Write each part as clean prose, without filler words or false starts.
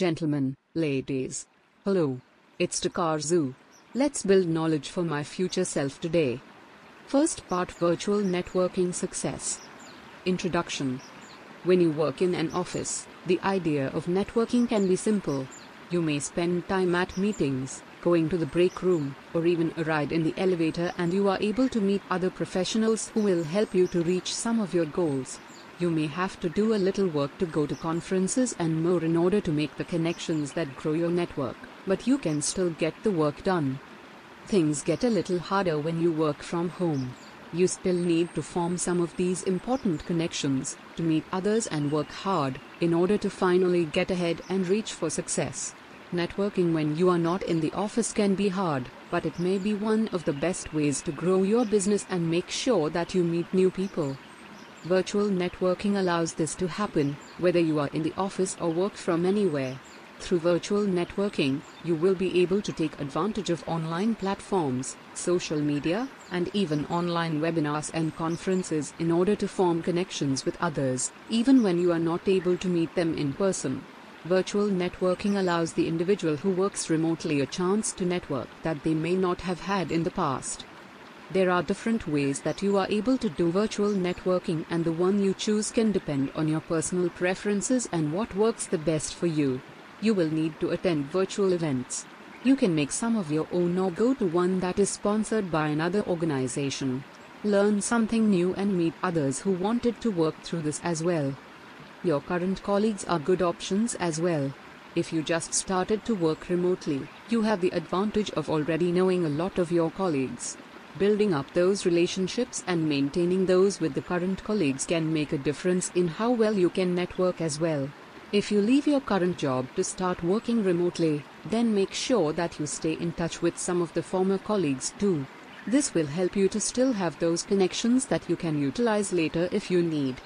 Gentlemen, ladies. Hello. It's Takazun. Let's build knowledge for my future self today. First part, virtual networking success. Introduction. When you work in an office, the idea of networking can be simple. You may spend time at meetings, going to the break room, or even a ride in the elevator, and you are able to meet other professionals who will help you to reach some of your goals. You may have to do a little work to go to conferences and more in order to make the connections that grow your network, but you can still get the work done. Things get a little harder when you work from home. You still need to form some of these important connections, to meet others and work hard, in order to finally get ahead and reach for success. Networking when you are not in the office can be hard, but it may be one of the best ways to grow your business and make sure that you meet new people. Virtual networking allows this to happen, whether you are in the office or work from anywhere. Through virtual networking, you will be able to take advantage of online platforms, social media, and even online webinars and conferences in order to form connections with others, even when you are not able to meet them in person. Virtual networking allows the individual who works remotely a chance to network that they may not have had in the past. There are different ways that you are able to do virtual networking, and the one you choose can depend on your personal preferences and what works the best for you. You will need to attend virtual events. You can make some of your own or go to one that is sponsored by another organization. Learn something new and meet others who wanted to work through this as well. Your current colleagues are good options as well. If you just started to work remotely, you have the advantage of already knowing a lot of your colleagues. Building up those relationships and maintaining those with the current colleagues can make a difference in how well you can network as well. If you leave your current job to start working remotely, then make sure that you stay in touch with some of the former colleagues too. This will help you to still have those connections that you can utilize later if you need.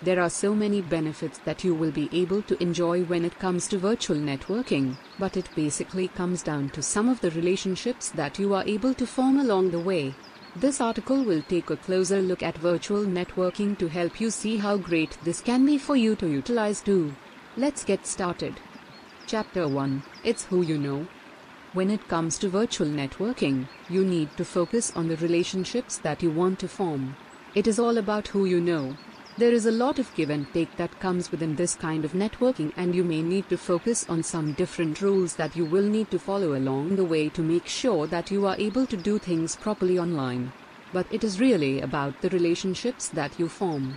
There are so many benefits that you will be able to enjoy when it comes to virtual networking, but it basically comes down to some of the relationships that you are able to form along the way. This article will take a closer look at virtual networking to help you see how great this can be for you to utilize too. Let's get started. Chapter 1. It's who you know. When it comes to virtual networking, you need to focus on the relationships that you want to form. It is all about who you know. There is a lot of give and take that comes within this kind of networking, and you may need to focus on some different rules that you will need to follow along the way to make sure that you are able to do things properly online. But it is really about the relationships that you form.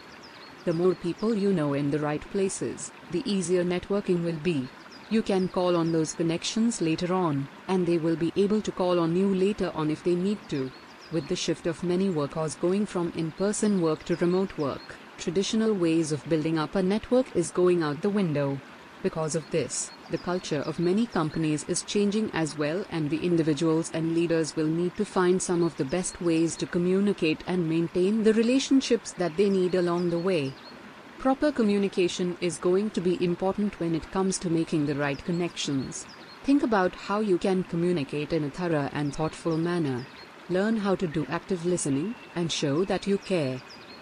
The more people you know in the right places, the easier networking will be. You can call on those connections later on, and they will be able to call on you later on if they need to. With the shift of many workers going from in-person work to remote work, traditional ways of building up a network is going out the window. Because of this, the culture of many companies is changing as well, and the individuals and leaders will need to find some of the best ways to communicate and maintain the relationships that they need along the way. Proper communication is going to be important when it comes to making the right connections. Think about how you can communicate in a thorough and thoughtful manner. Learn how to do active listening and show that you care.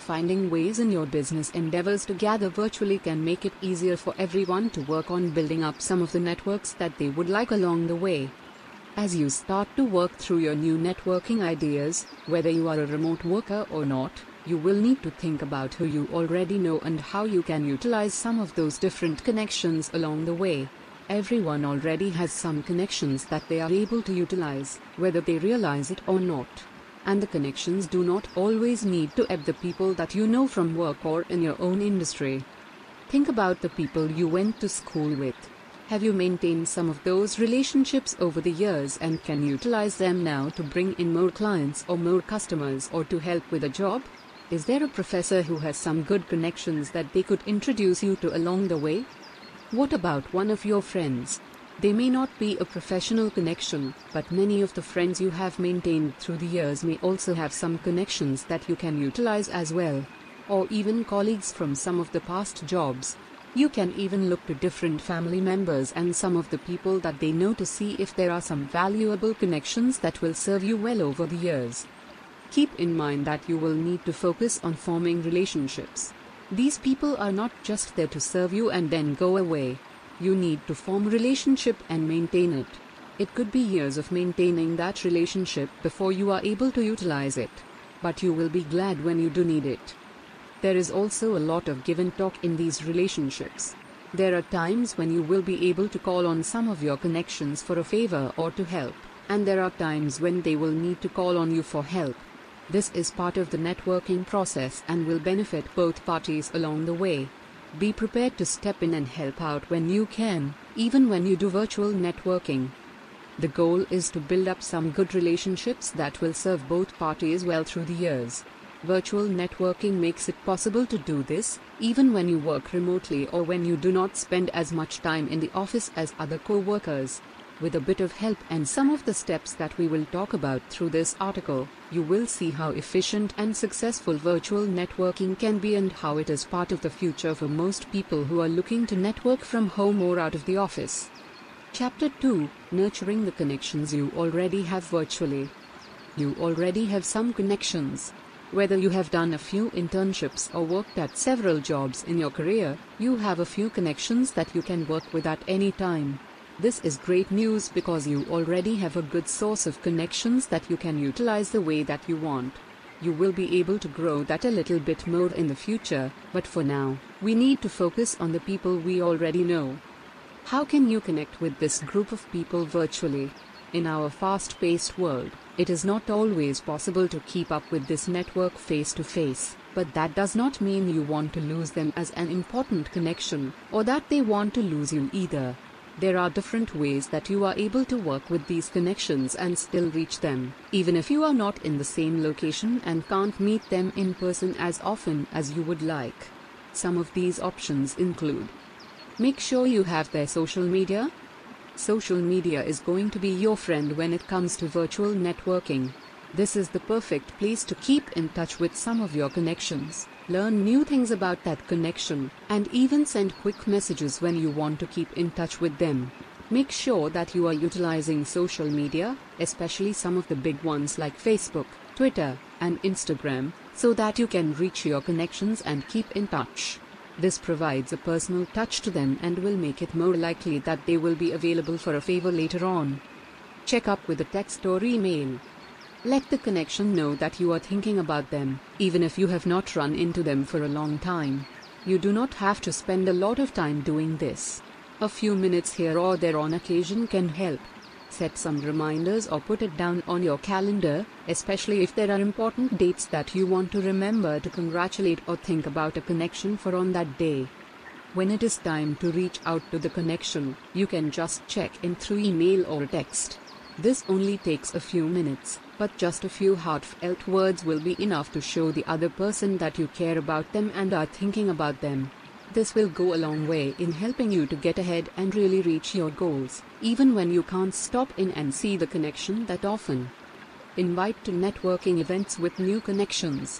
Finding ways in your business endeavors to gather virtually can make it easier for everyone to work on building up some of the networks that they would like along the way. As you start to work through your new networking ideas, whether you are a remote worker or not, you will need to think about who you already know and how you can utilize some of those different connections along the way. Everyone already has some connections that they are able to utilize, whether they realize it or not. And the connections do not always need to be the people that you know from work or in your own industry. Think about the people you went to school with. Have you maintained some of those relationships over the years and can utilize them now to bring in more clients or more customers or to help with a job? Is there a professor who has some good connections that they could introduce you to along the way? What about one of your friends? They may not be a professional connection, but many of the friends you have maintained through the years may also have some connections that you can utilize as well. Or even colleagues from some of the past jobs. You can even look to different family members and some of the people that they know to see if there are some valuable connections that will serve you well over the years. Keep in mind that you will need to focus on forming relationships. These people are not just there to serve you and then go away. You need to form a relationship and maintain it. It could be years of maintaining that relationship before you are able to utilize it. But you will be glad when you do need it. There is also a lot of give and talk in these relationships. There are times when you will be able to call on some of your connections for a favor or to help, and there are times when they will need to call on you for help. This is part of the networking process and will benefit both parties along the way. Be prepared to step in and help out when you can, even when you do virtual networking. The goal is to build up some good relationships that will serve both parties well through the years. Virtual networking makes it possible to do this, even when you work remotely or when you do not spend as much time in the office as other co-workers. With a bit of help and some of the steps that we will talk about through this article, you will see how efficient and successful virtual networking can be and how it is part of the future for most people who are looking to network from home or out of the office. Chapter 2: Nurturing the connections you already have virtually. You already have some connections. Whether you have done a few internships or worked at several jobs in your career, you have a few connections that you can work with at any time. This is great news because you already have a good source of connections that you can utilize the way that you want. You will be able to grow that a little bit more in the future, but for now, we need to focus on the people we already know. How can you connect with this group of people virtually? In our fast-paced world, it is not always possible to keep up with this network face-to-face, but that does not mean you want to lose them as an important connection, or that they want to lose you either. There are different ways that you are able to work with these connections and still reach them, even if you are not in the same location and can't meet them in person as often as you would like. Some of these options include: make sure you have their social media. Social media is going to be your friend when it comes to virtual networking. This is the perfect place to keep in touch with some of your connections, learn new things about that connection, and even send quick messages when you want to keep in touch with them. Make sure that you are utilizing social media, especially some of the big ones like Facebook, Twitter, and Instagram, so that you can reach your connections and keep in touch. This provides a personal touch to them and will make it more likely that they will be available for a favor later on. Check up with a text or email. Let the connection know that you are thinking about them, even if you have not run into them for a long time. You do not have to spend a lot of time doing this. A few minutes here or there on occasion can help. Set some reminders or put it down on your calendar, especially if there are important dates that you want to remember to congratulate or think about a connection for on that day. When it is time to reach out to the connection, you can just check in through email or text. This only takes a few minutes, but just a few heartfelt words will be enough to show the other person that you care about them and are thinking about them. This will go a long way in helping you to get ahead and really reach your goals, even when you can't stop in and see the connection that often. Invite to networking events with new connections.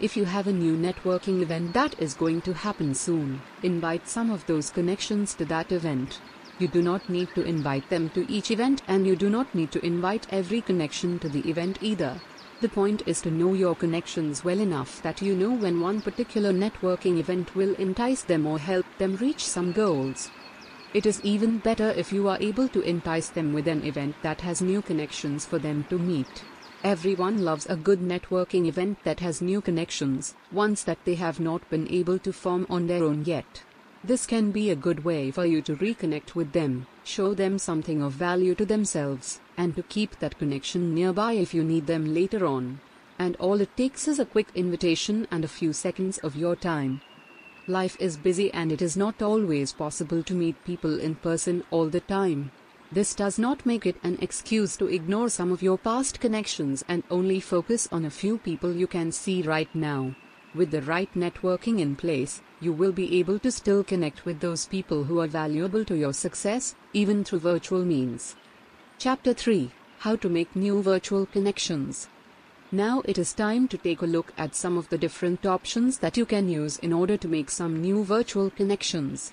If you have a new networking event that is going to happen soon, invite some of those connections to that event. You do not need to invite them to each event, and you do not need to invite every connection to the event either. The point is to know your connections well enough that you know when one particular networking event will entice them or help them reach some goals. It is even better if you are able to entice them with an event that has new connections for them to meet. Everyone loves a good networking event that has new connections, ones that they have not been able to form on their own yet. This can be a good way for you to reconnect with them, show them something of value to themselves, and to keep that connection nearby if you need them later on. And all it takes is a quick invitation and a few seconds of your time. Life is busy and it is not always possible to meet people in person all the time. This does not make it an excuse to ignore some of your past connections and only focus on a few people you can see right now. With the right networking in place, you will be able to still connect with those people who are valuable to your success, even through virtual means. Chapter 3: How to make new virtual connections. Now it is time to take a look at some of the different options that you can use in order to make some new virtual connections.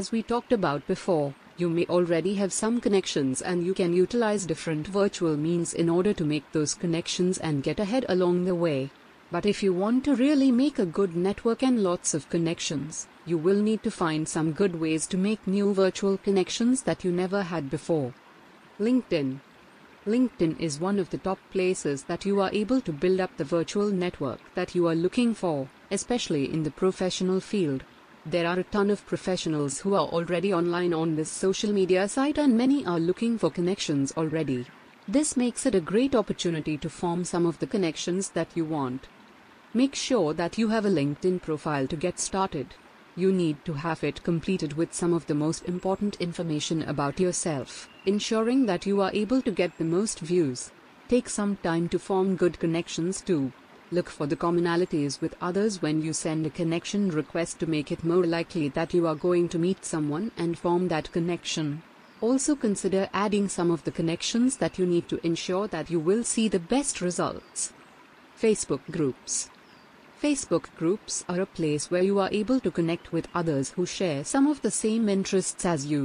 As we talked about before, you may already have some connections and you can utilize different virtual means in order to make those connections and get ahead along the way. But if you want to really make a good network and lots of connections, you will need to find some good ways to make new virtual connections that you never had before. LinkedIn. LinkedIn is one of the top places that you are able to build up the virtual network that you are looking for, especially in the professional field. There are a ton of professionals who are already online on this social media site, and many are looking for connections already. This makes it a great opportunity to form some of the connections that you want. Make sure that you have a LinkedIn profile to get started. You need to have it completed with some of the most important information about yourself, ensuring that you are able to get the most views. Take some time to form good connections too. Look for the commonalities with others when you send a connection request to make it more likely that you are going to meet someone and form that connection. Also consider adding some of the connections that you need to ensure that you will see the best results. Facebook groups. Facebook groups are a place where you are able to connect with others who share some of the same interests as you.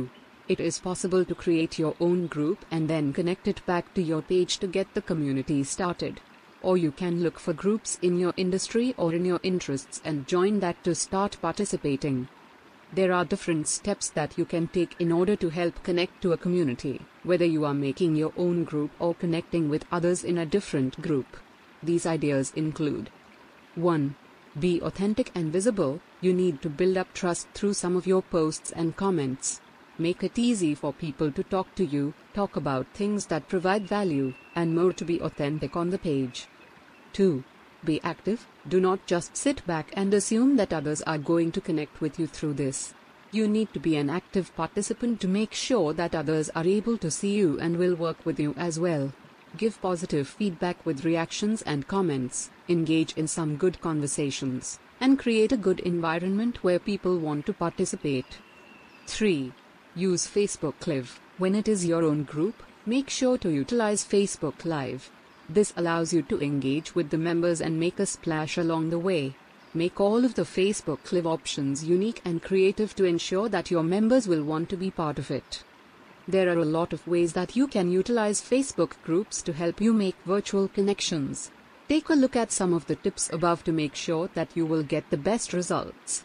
It is possible to create your own group and then connect it back to your page to get the community started. Or you can look for groups in your industry or in your interests and join that to start participating. There are different steps that you can take in order to help connect to a community, whether you are making your own group or connecting with others in a different group. These ideas include: 1. Be authentic and visible. You need to build up trust through some of your posts and comments. Make it easy for people to talk to you, talk about things that provide value, and more to be authentic on the page. 2. Be active. Do not just sit back and assume that others are going to connect with you through this. You need to be an active participant to make sure that others are able to see you and will work with you as well. Give positive feedback with reactions and comments, engage in some good conversations, and create a good environment where people want to participate. 3. Use Facebook Live. When it is your own group, make sure to utilize Facebook Live. This allows you to engage with the members and make a splash along the way. Make all of the Facebook Live options unique and creative to ensure that your members will want to be part of it. There are a lot of ways that you can utilize Facebook groups to help you make virtual connections. Take a look at some of the tips above to make sure that you will get the best results.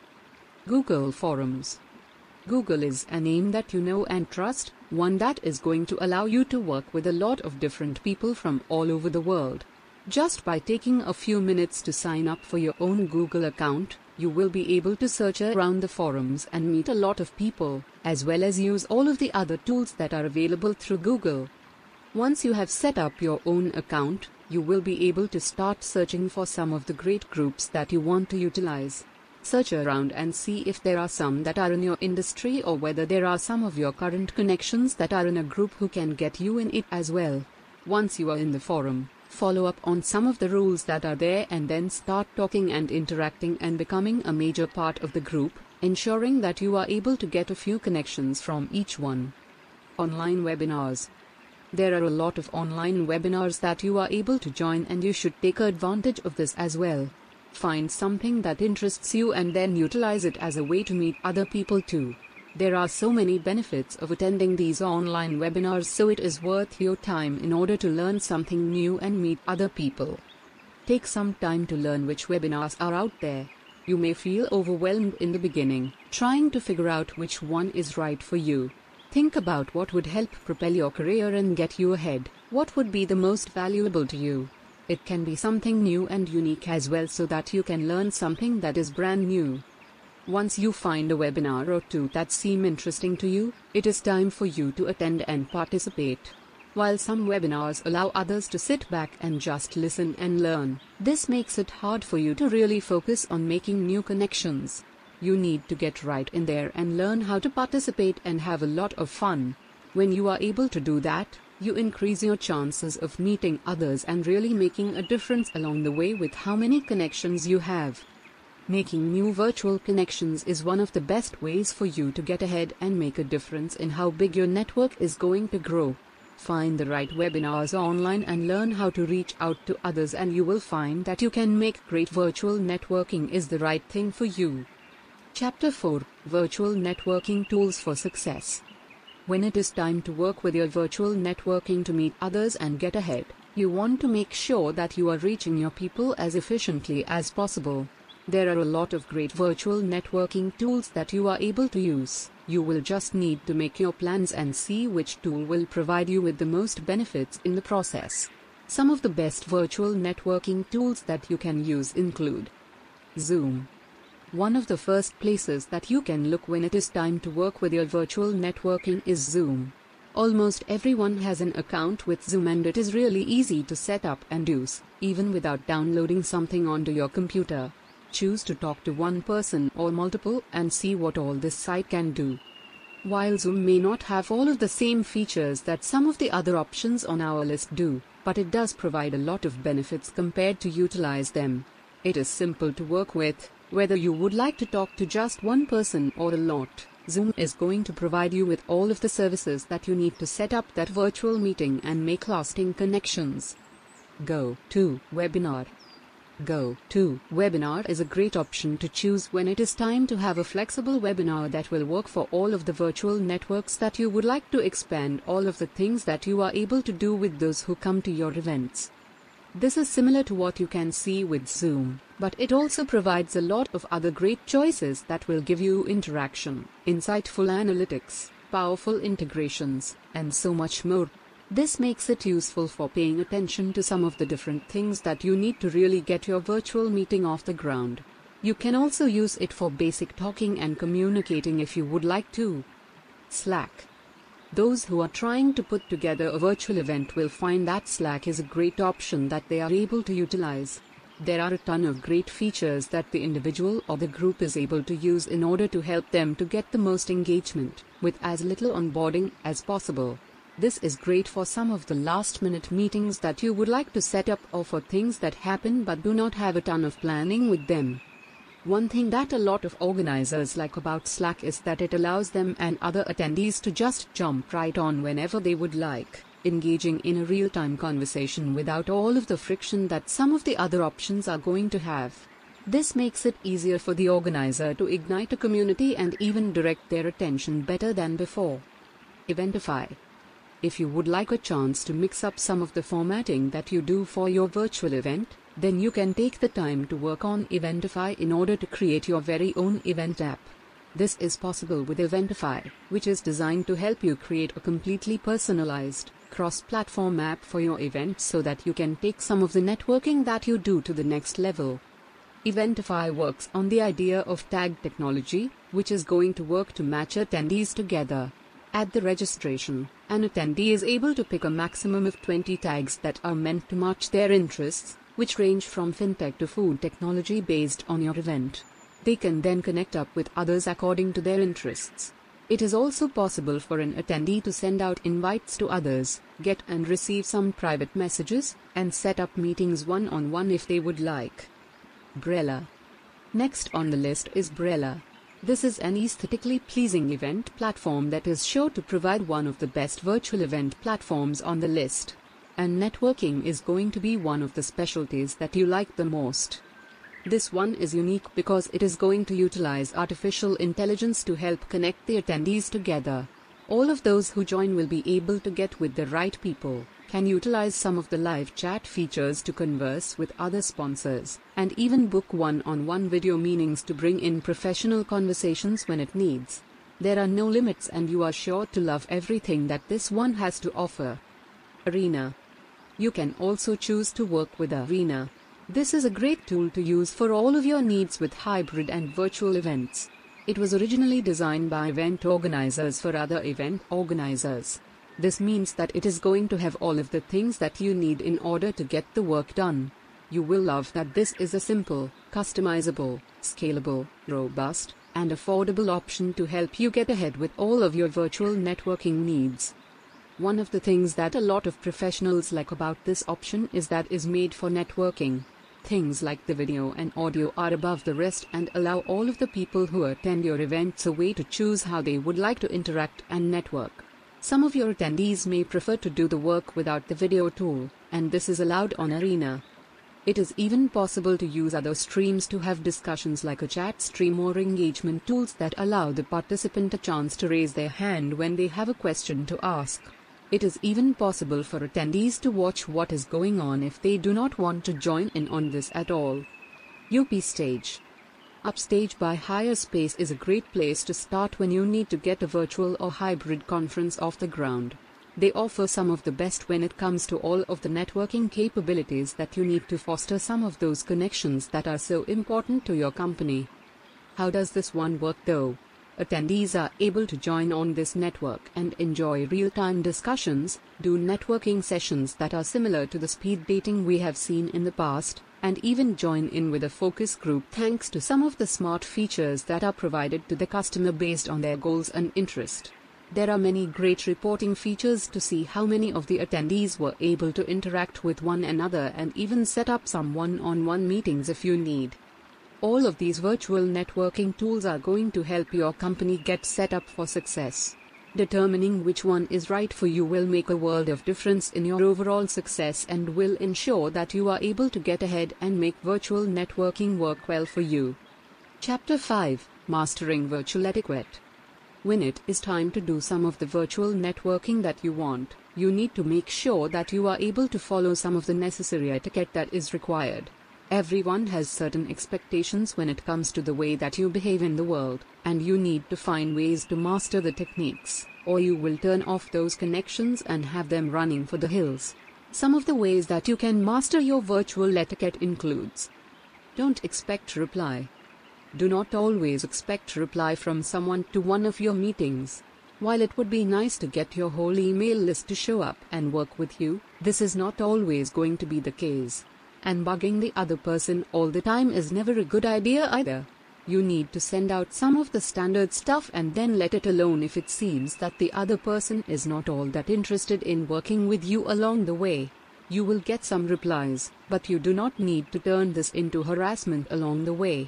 Google Forums. Google is a name that you know and trust, one that is going to allow you to work with a lot of different people from all over the world. Just by taking a few minutes to sign up for your own Google account, you will be able to search around the forums and meet a lot of people, as well as use all of the other tools that are available through Google. Once you have set up your own account, you will be able to start searching for some of the great groups that you want to utilize. Search around and see if there are some that are in your industry, or whether there are some of your current connections that are in a group who can get you in it as well. Once you are in the forum, follow up on some of the rules that are there and then start talking and interacting and becoming a major part of the group, ensuring that you are able to get a few connections from each one. Online webinars. There are a lot of online webinars that you are able to join, and you should take advantage of this as well. Find something that interests you and then utilize it as a way to meet other people too. There are so many benefits of attending these online webinars, so it is worth your time in order to learn something new and meet other people. Take some time to learn which webinars are out there. You may feel overwhelmed in the beginning, trying to figure out which one is right for you. Think about what would help propel your career and get you ahead, what would be the most valuable to you. It can be something new and unique as well, so that you can learn something that is brand new. Once you find a webinar or two that seem interesting to you, it is time for you to attend and participate. While some webinars allow others to sit back and just listen and learn, this makes it hard for you to really focus on making new connections. You need to get right in there and learn how to participate and have a lot of fun. When you are able to do that, you increase your chances of meeting others and really making a difference along the way with how many connections you have. Making new virtual connections is one of the best ways for you to get ahead and make a difference in how big your network is going to grow. Find the right webinars online and learn how to reach out to others, and you will find that you can make great virtual networking is the right thing for you. Chapter 4: Virtual Networking Tools for Success. When it is time to work with your virtual networking to meet others and get ahead, you want to make sure that you are reaching your people as efficiently as possible. There are a lot of great virtual networking tools that you are able to use. You will just need to make your plans and see which tool will provide you with the most benefits in the process. Some of the best virtual networking tools that you can use include Zoom. One of the first places that you can look when it is time to work with your virtual networking is Zoom. Almost everyone has an account with Zoom, and it is really easy to set up and use, even without downloading something onto your computer. Choose to talk to one person or multiple and see what all this site can do. While Zoom may not have all of the same features that some of the other options on our list do, but it does provide a lot of benefits compared to utilize them. It is simple to work with, whether you would like to talk to just one person or a lot. Zoom is going to provide you with all of the services that you need to set up that virtual meeting and make lasting connections. GoTo Webinar. GoTo Webinar is a great option to choose when it is time to have a flexible webinar that will work for all of the virtual networks that you would like to expand all of the things that you are able to do with those who come to your events. This is similar to what you can see with Zoom, but it also provides a lot of other great choices that will give you interaction, insightful analytics, powerful integrations, and so much more. This makes it useful for paying attention to some of the different things that you need to really get your virtual meeting off the ground. You can also use it for basic talking and communicating if you would like to. Slack. Those who are trying to put together a virtual event will find that Slack is a great option that they are able to utilize. There are a ton of great features that the individual or the group is able to use in order to help them to get the most engagement, with as little onboarding as possible. This is great for some of the last-minute meetings that you would like to set up or for things that happen but do not have a ton of planning with them. One thing that a lot of organizers like about Slack is that it allows them and other attendees to just jump right on whenever they would like, engaging in a real-time conversation without all of the friction that some of the other options are going to have. This makes it easier for the organizer to ignite a community and even direct their attention better than before. Eventify. If you would like a chance to mix up some of the formatting that you do for your virtual event, then you can take the time to work on Eventify in order to create your very own event app. This is possible with Eventify, which is designed to help you create a completely personalized, cross-platform app for your event so that you can take some of the networking that you do to the next level. Eventify works on the idea of tag technology, which is going to work to match attendees together. At the registration, an attendee is able to pick a maximum of 20 tags that are meant to match their interests, which range from fintech to food technology based on your event. They can then connect up with others according to their interests. It is also possible for an attendee to send out invites to others, get and receive some private messages, and set up meetings one-on-one if they would like. Brella. Next on the list is Brella. This is an aesthetically pleasing event platform that is sure to provide one of the best virtual event platforms on the list. And networking is going to be one of the specialties that you like the most. This one is unique because it is going to utilize artificial intelligence to help connect the attendees together. All of those who join will be able to get with the right people, can utilize some of the live chat features to converse with other sponsors, and even book one-on-one video meetings to bring in professional conversations when it needs. There are no limits and you are sure to love everything that this one has to offer. Arena. You can also choose to work with Arena. This is a great tool to use for all of your needs with hybrid and virtual events. It was originally designed by event organizers for other event organizers. This means that it is going to have all of the things that you need in order to get the work done. You will love that this is a simple, customizable, scalable, robust, and affordable option to help you get ahead with all of your virtual networking needs. One of the things that a lot of professionals like about this option is that it is made for networking. Things like the video and audio are above the rest and allow all of the people who attend your events a way to choose how they would like to interact and network. Some of your attendees may prefer to do the work without the video tool, and this is allowed on Arena. It is even possible to use other streams to have discussions like a chat stream or engagement tools that allow the participant a chance to raise their hand when they have a question to ask. It is even possible for attendees to watch what is going on if they do not want to join in on this at all. Upstage. Upstage by HireSpace is a great place to start when you need to get a virtual or hybrid conference off the ground. They offer some of the best when it comes to all of the networking capabilities that you need to foster some of those connections that are so important to your company. How does this one work though? Attendees are able to join on this network and enjoy real-time discussions, do networking sessions that are similar to the speed dating we have seen in the past, and even join in with a focus group thanks to some of the smart features that are provided to the customer based on their goals and interest. There are many great reporting features to see how many of the attendees were able to interact with one another and even set up some one-on-one meetings if you need. All of these virtual networking tools are going to help your company get set up for success. Determining which one is right for you will make a world of difference in your overall success and will ensure that you are able to get ahead and make virtual networking work well for you. Chapter 5: Mastering Virtual Etiquette. When it is time to do some of the virtual networking that you want, you need to make sure that you are able to follow some of the necessary etiquette that is required. Everyone has certain expectations when it comes to the way that you behave in the world, and you need to find ways to master the techniques, or you will turn off those connections and have them running for the hills. Some of the ways that you can master your virtual etiquette includes: Don't expect reply. Do not always expect reply from someone to one of your meetings. While it would be nice to get your whole email list to show up and work with you, this is not always going to be the case. And bugging the other person all the time is never a good idea either. You need to send out some of the standard stuff and then let it alone if it seems that the other person is not all that interested in working with you along the way. You will get some replies, but you do not need to turn this into harassment along the way.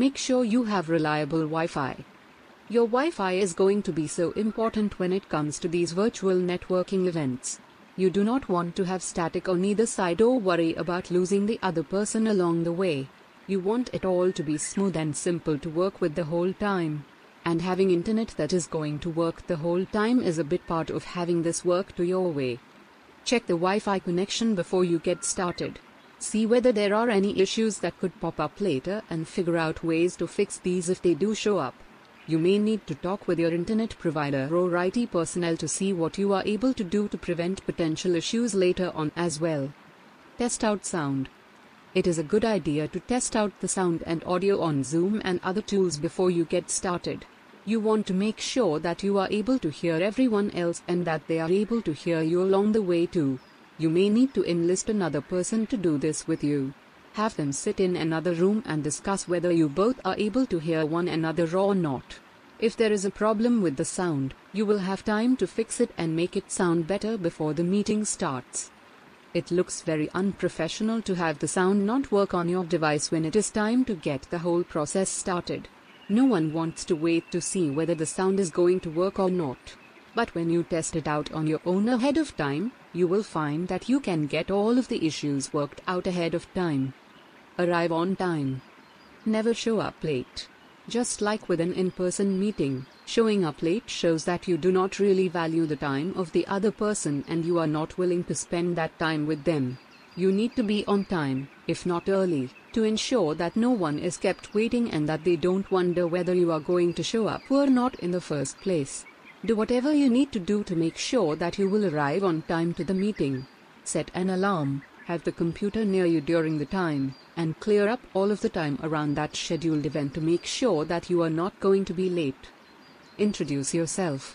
Make sure you have reliable Wi-Fi. Your Wi-Fi is going to be so important when it comes to these virtual networking events. You do not want to have static on either side or worry about losing the other person along the way. You want it all to be smooth and simple to work with the whole time. And having internet that is going to work the whole time is a big part of having this work to your way. Check the Wi-Fi connection before you get started. See whether there are any issues that could pop up later and figure out ways to fix these if they do show up. You may need to talk with your internet provider or IT personnel to see what you are able to do to prevent potential issues later on as well. Test out sound. It is a good idea to test out the sound and audio on Zoom and other tools before you get started. You want to make sure that you are able to hear everyone else and that they are able to hear you along the way too. You may need to enlist another person to do this with you. Have them sit in another room and discuss whether you both are able to hear one another or not. If there is a problem with the sound, you will have time to fix it and make it sound better before the meeting starts. It looks very unprofessional to have the sound not work on your device when it is time to get the whole process started. No one wants to wait to see whether the sound is going to work or not. But when you test it out on your own ahead of time, you will find that you can get all of the issues worked out ahead of time. Arrive on time. Never show up late. Just like with an in-person meeting, showing up late shows that you do not really value the time of the other person and you are not willing to spend that time with them. You need to be on time, if not early, to ensure that no one is kept waiting and that they don't wonder whether you are going to show up or not in the first place. Do whatever you need to do to make sure that you will arrive on time to the meeting. Set an alarm, have the computer near you during the time, and clear up all of the time around that scheduled event to make sure that you are not going to be late. Introduce yourself.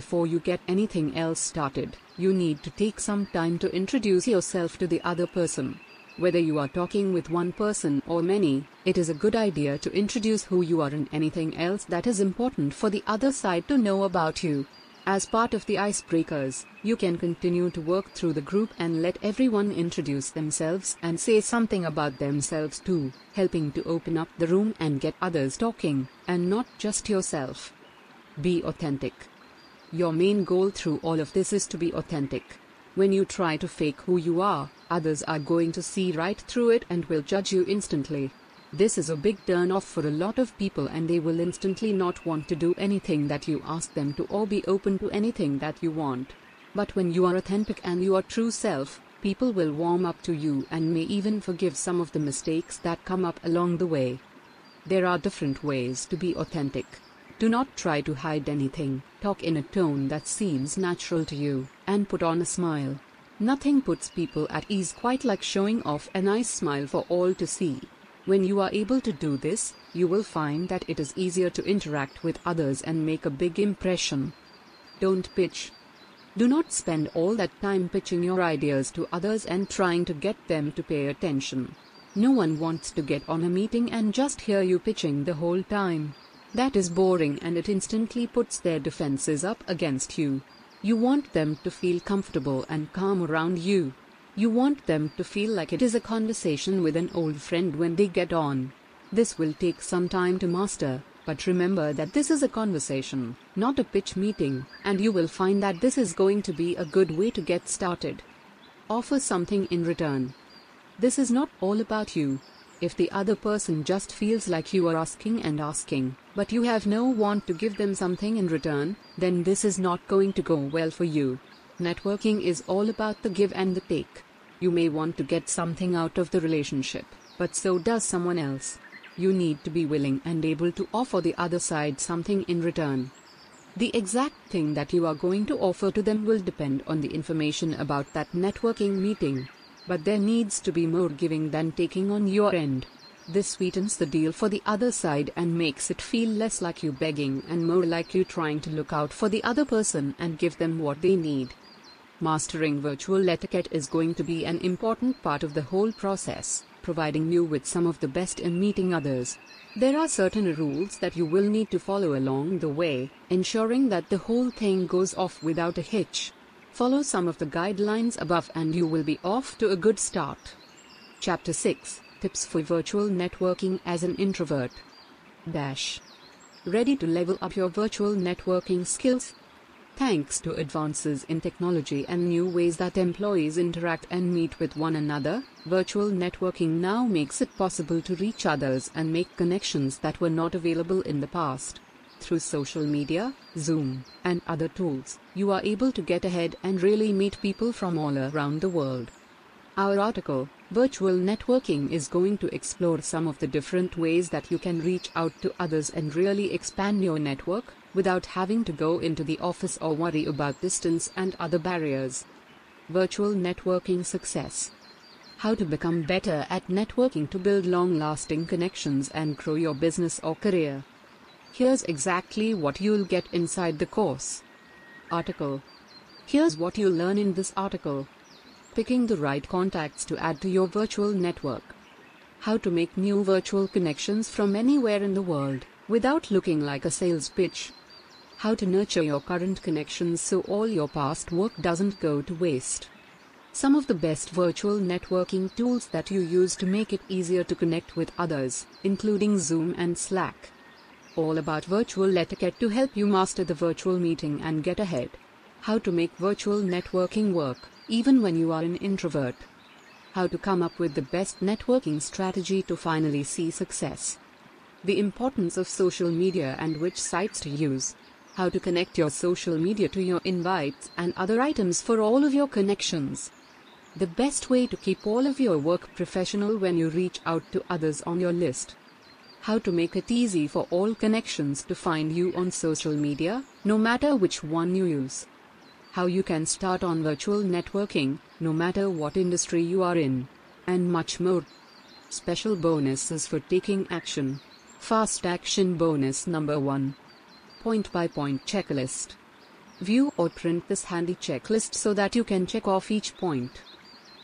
Before you get anything else started, you need to take some time to introduce yourself to the other person. Whether you are talking with one person or many, it is a good idea to introduce who you are and anything else that is important for the other side to know about you. As part of the icebreakers, you can continue to work through the group and let everyone introduce themselves and say something about themselves too, helping to open up the room and get others talking, and not just yourself. Be authentic. Your main goal through all of this is to be authentic. When you try to fake who you are, Others are going to see right through it and will judge you instantly. This is a big turn-off for a lot of people, and they will instantly not want to do anything that you ask them to or be open to anything that you want. But when you are authentic and your true self, people will warm up to you and may even forgive some of the mistakes that come up along the way. There are different ways to be authentic. Do not try to hide anything. Talk in a tone that seems natural to you, and put on a smile. Nothing puts people at ease quite like showing off a nice smile for all to see. When you are able to do this, you will find that it is easier to interact with others and make a big impression. Don't pitch. Do not spend all that time pitching your ideas to others and trying to get them to pay attention. No one wants to get on a meeting and just hear you pitching the whole time. That is boring, and it instantly puts their defenses up against you. You want them to feel comfortable and calm around you. You want them to feel like it is a conversation with an old friend when they get on. This will take some time to master, but remember that this is a conversation, not a pitch meeting, and you will find that this is going to be a good way to get started. Offer something in return. This is not all about you. If the other person just feels like you are asking and asking, but you have no want to give them something in return, then this is not going to go well for you. Networking is all about the give and the take. You may want to get something out of the relationship, but so does someone else. You need to be willing and able to offer the other side something in return. The exact thing that you are going to offer to them will depend on the information about that networking meeting. But there needs to be more giving than taking on your end. This sweetens the deal for the other side and makes it feel less like you begging and more like you trying to look out for the other person and give them what they need. Mastering virtual etiquette is going to be an important part of the whole process, providing you with some of the best in meeting others. There are certain rules that you will need to follow along the way, ensuring that the whole thing goes off without a hitch. Follow some of the guidelines above and you will be off to a good start. Chapter 6 – Tips for Virtual Networking as an Introvert. Dash. Ready to level up your virtual networking skills? Thanks to advances in technology and new ways that employees interact and meet with one another, virtual networking now makes it possible to reach others and make connections that were not available in the past. Through social media, Zoom, and other tools, you are able to get ahead and really meet people from all around the world. Our article, Virtual Networking, is going to explore some of the different ways that you can reach out to others and really expand your network, without having to go into the office or worry about distance and other barriers. Virtual Networking Success. How to become better at networking to build long-lasting connections and grow your business or career. Here's exactly what you'll get inside the course. Article. Here's what you'll learn in this article. Picking the right contacts to add to your virtual network. How to make new virtual connections from anywhere in the world, without looking like a sales pitch. How to nurture your current connections so all your past work doesn't go to waste. Some of the best virtual networking tools that you use to make it easier to connect with others, including Zoom and Slack. All about virtual etiquette to help you master the virtual meeting and get ahead. How to make virtual networking work, even when you are an introvert. How to come up with the best networking strategy to finally see success. The importance of social media and which sites to use. How to connect your social media to your invites and other items for all of your connections. The best way to keep all of your work professional when you reach out to others on your list. How to make it easy for all connections to find you on social media, no matter which one you use. How you can start on virtual networking, no matter what industry you are in. And much more. Special bonuses for taking action. Fast action bonus number 1. Point-by-point checklist. View or print this handy checklist so that you can check off each point.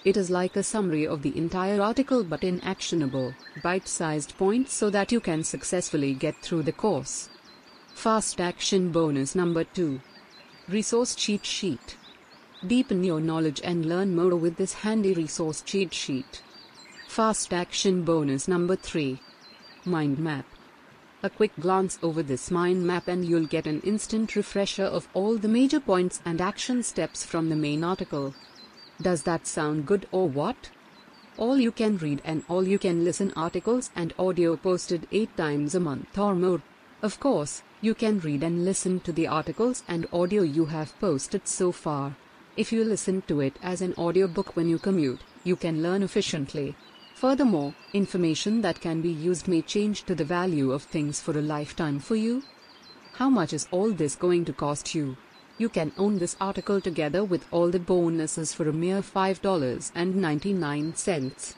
It is like a summary of the entire article but in actionable, bite-sized points so that you can successfully get through the course. Fast action bonus number 2. Resource cheat sheet. Deepen your knowledge and learn more with this handy resource cheat sheet. Fast action bonus number 3. Mind map. A quick glance over this mind map and you'll get an instant refresher of all the major points and action steps from the main article. Does that sound good or what? All you can read and all you can listen articles and audio posted 8 times a month or more. Of course, you can read and listen to the articles and audio you have posted so far. If you listen to it as an audiobook when you commute, you can learn efficiently. Furthermore, information that can be used may change to the value of things for a lifetime for you. How much is all this going to cost you? You can own this article together with all the bonuses for a mere $5.99.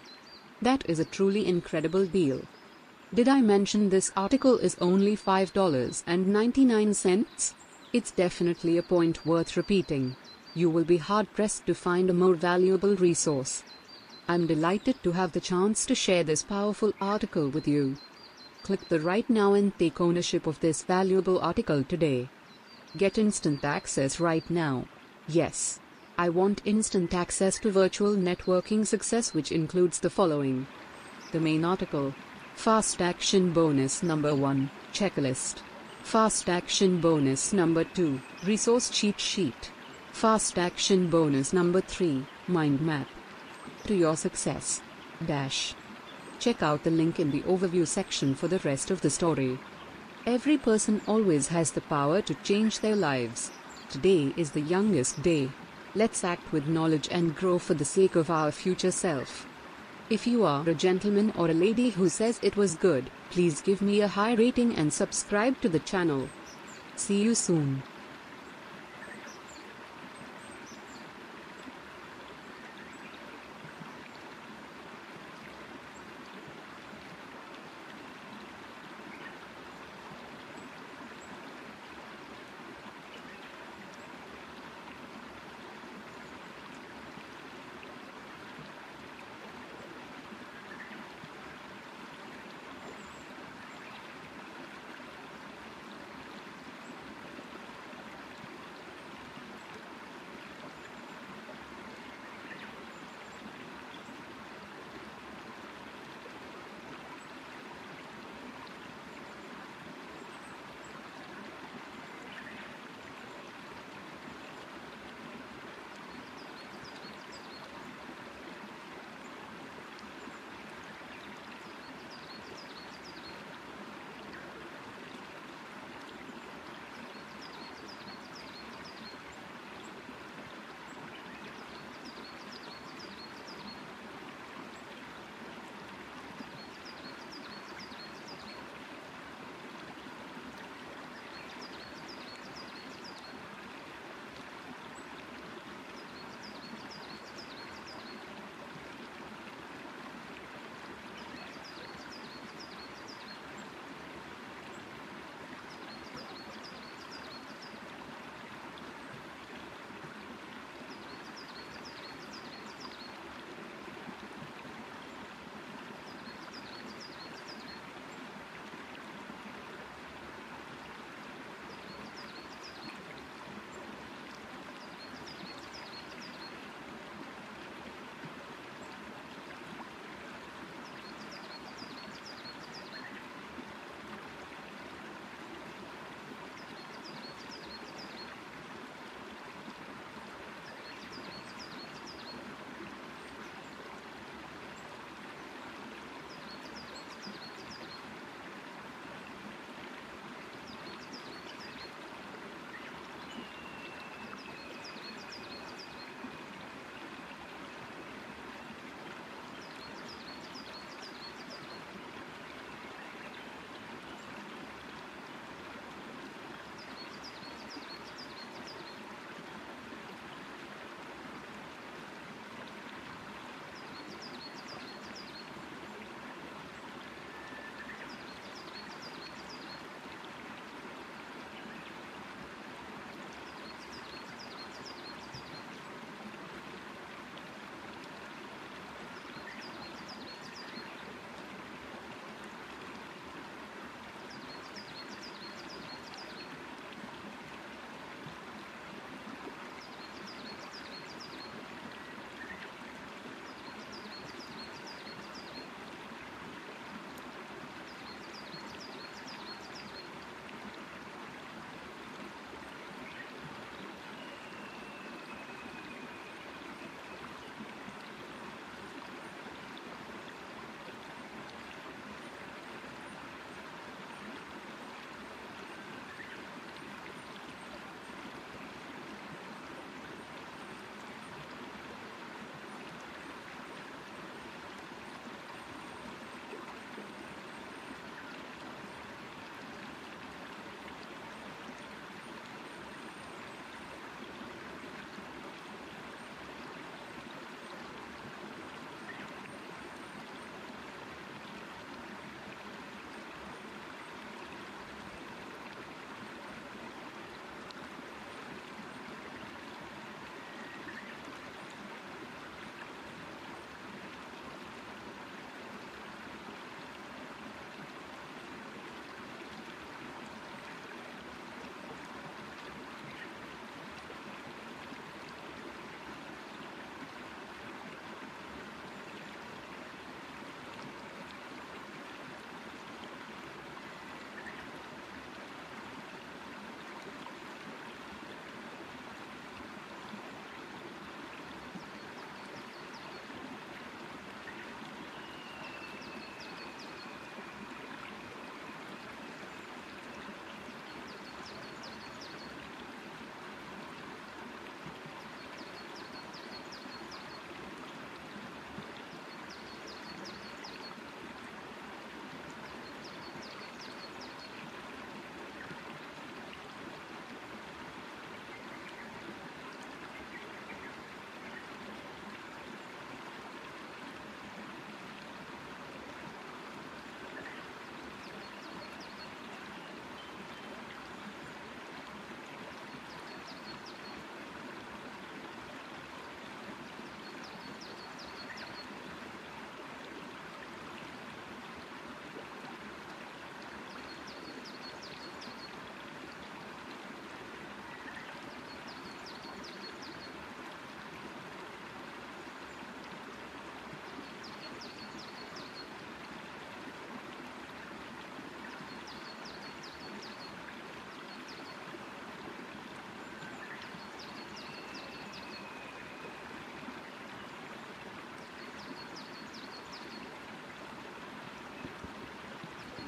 That is a truly incredible deal. Did I mention this article is only $5.99? It's definitely a point worth repeating. You will be hard-pressed to find a more valuable resource. I'm delighted to have the chance to share this powerful article with you. Click the right now and take ownership of this valuable article today. Get instant access right now. Yes, I want instant access to virtual networking success, which includes the following. The main article. Fast action bonus number 1, checklist. Fast action bonus number 2, resource cheat sheet. Fast action bonus number 3, mind map. To your success. Dash. Check out the link in the overview section for the rest of the story. Every person always has the power to change their lives. Today is the youngest day. Let's act with knowledge and grow for the sake of our future self. If you are a gentleman or a lady who says it was good, please give me a high rating and subscribe to the channel. See you soon.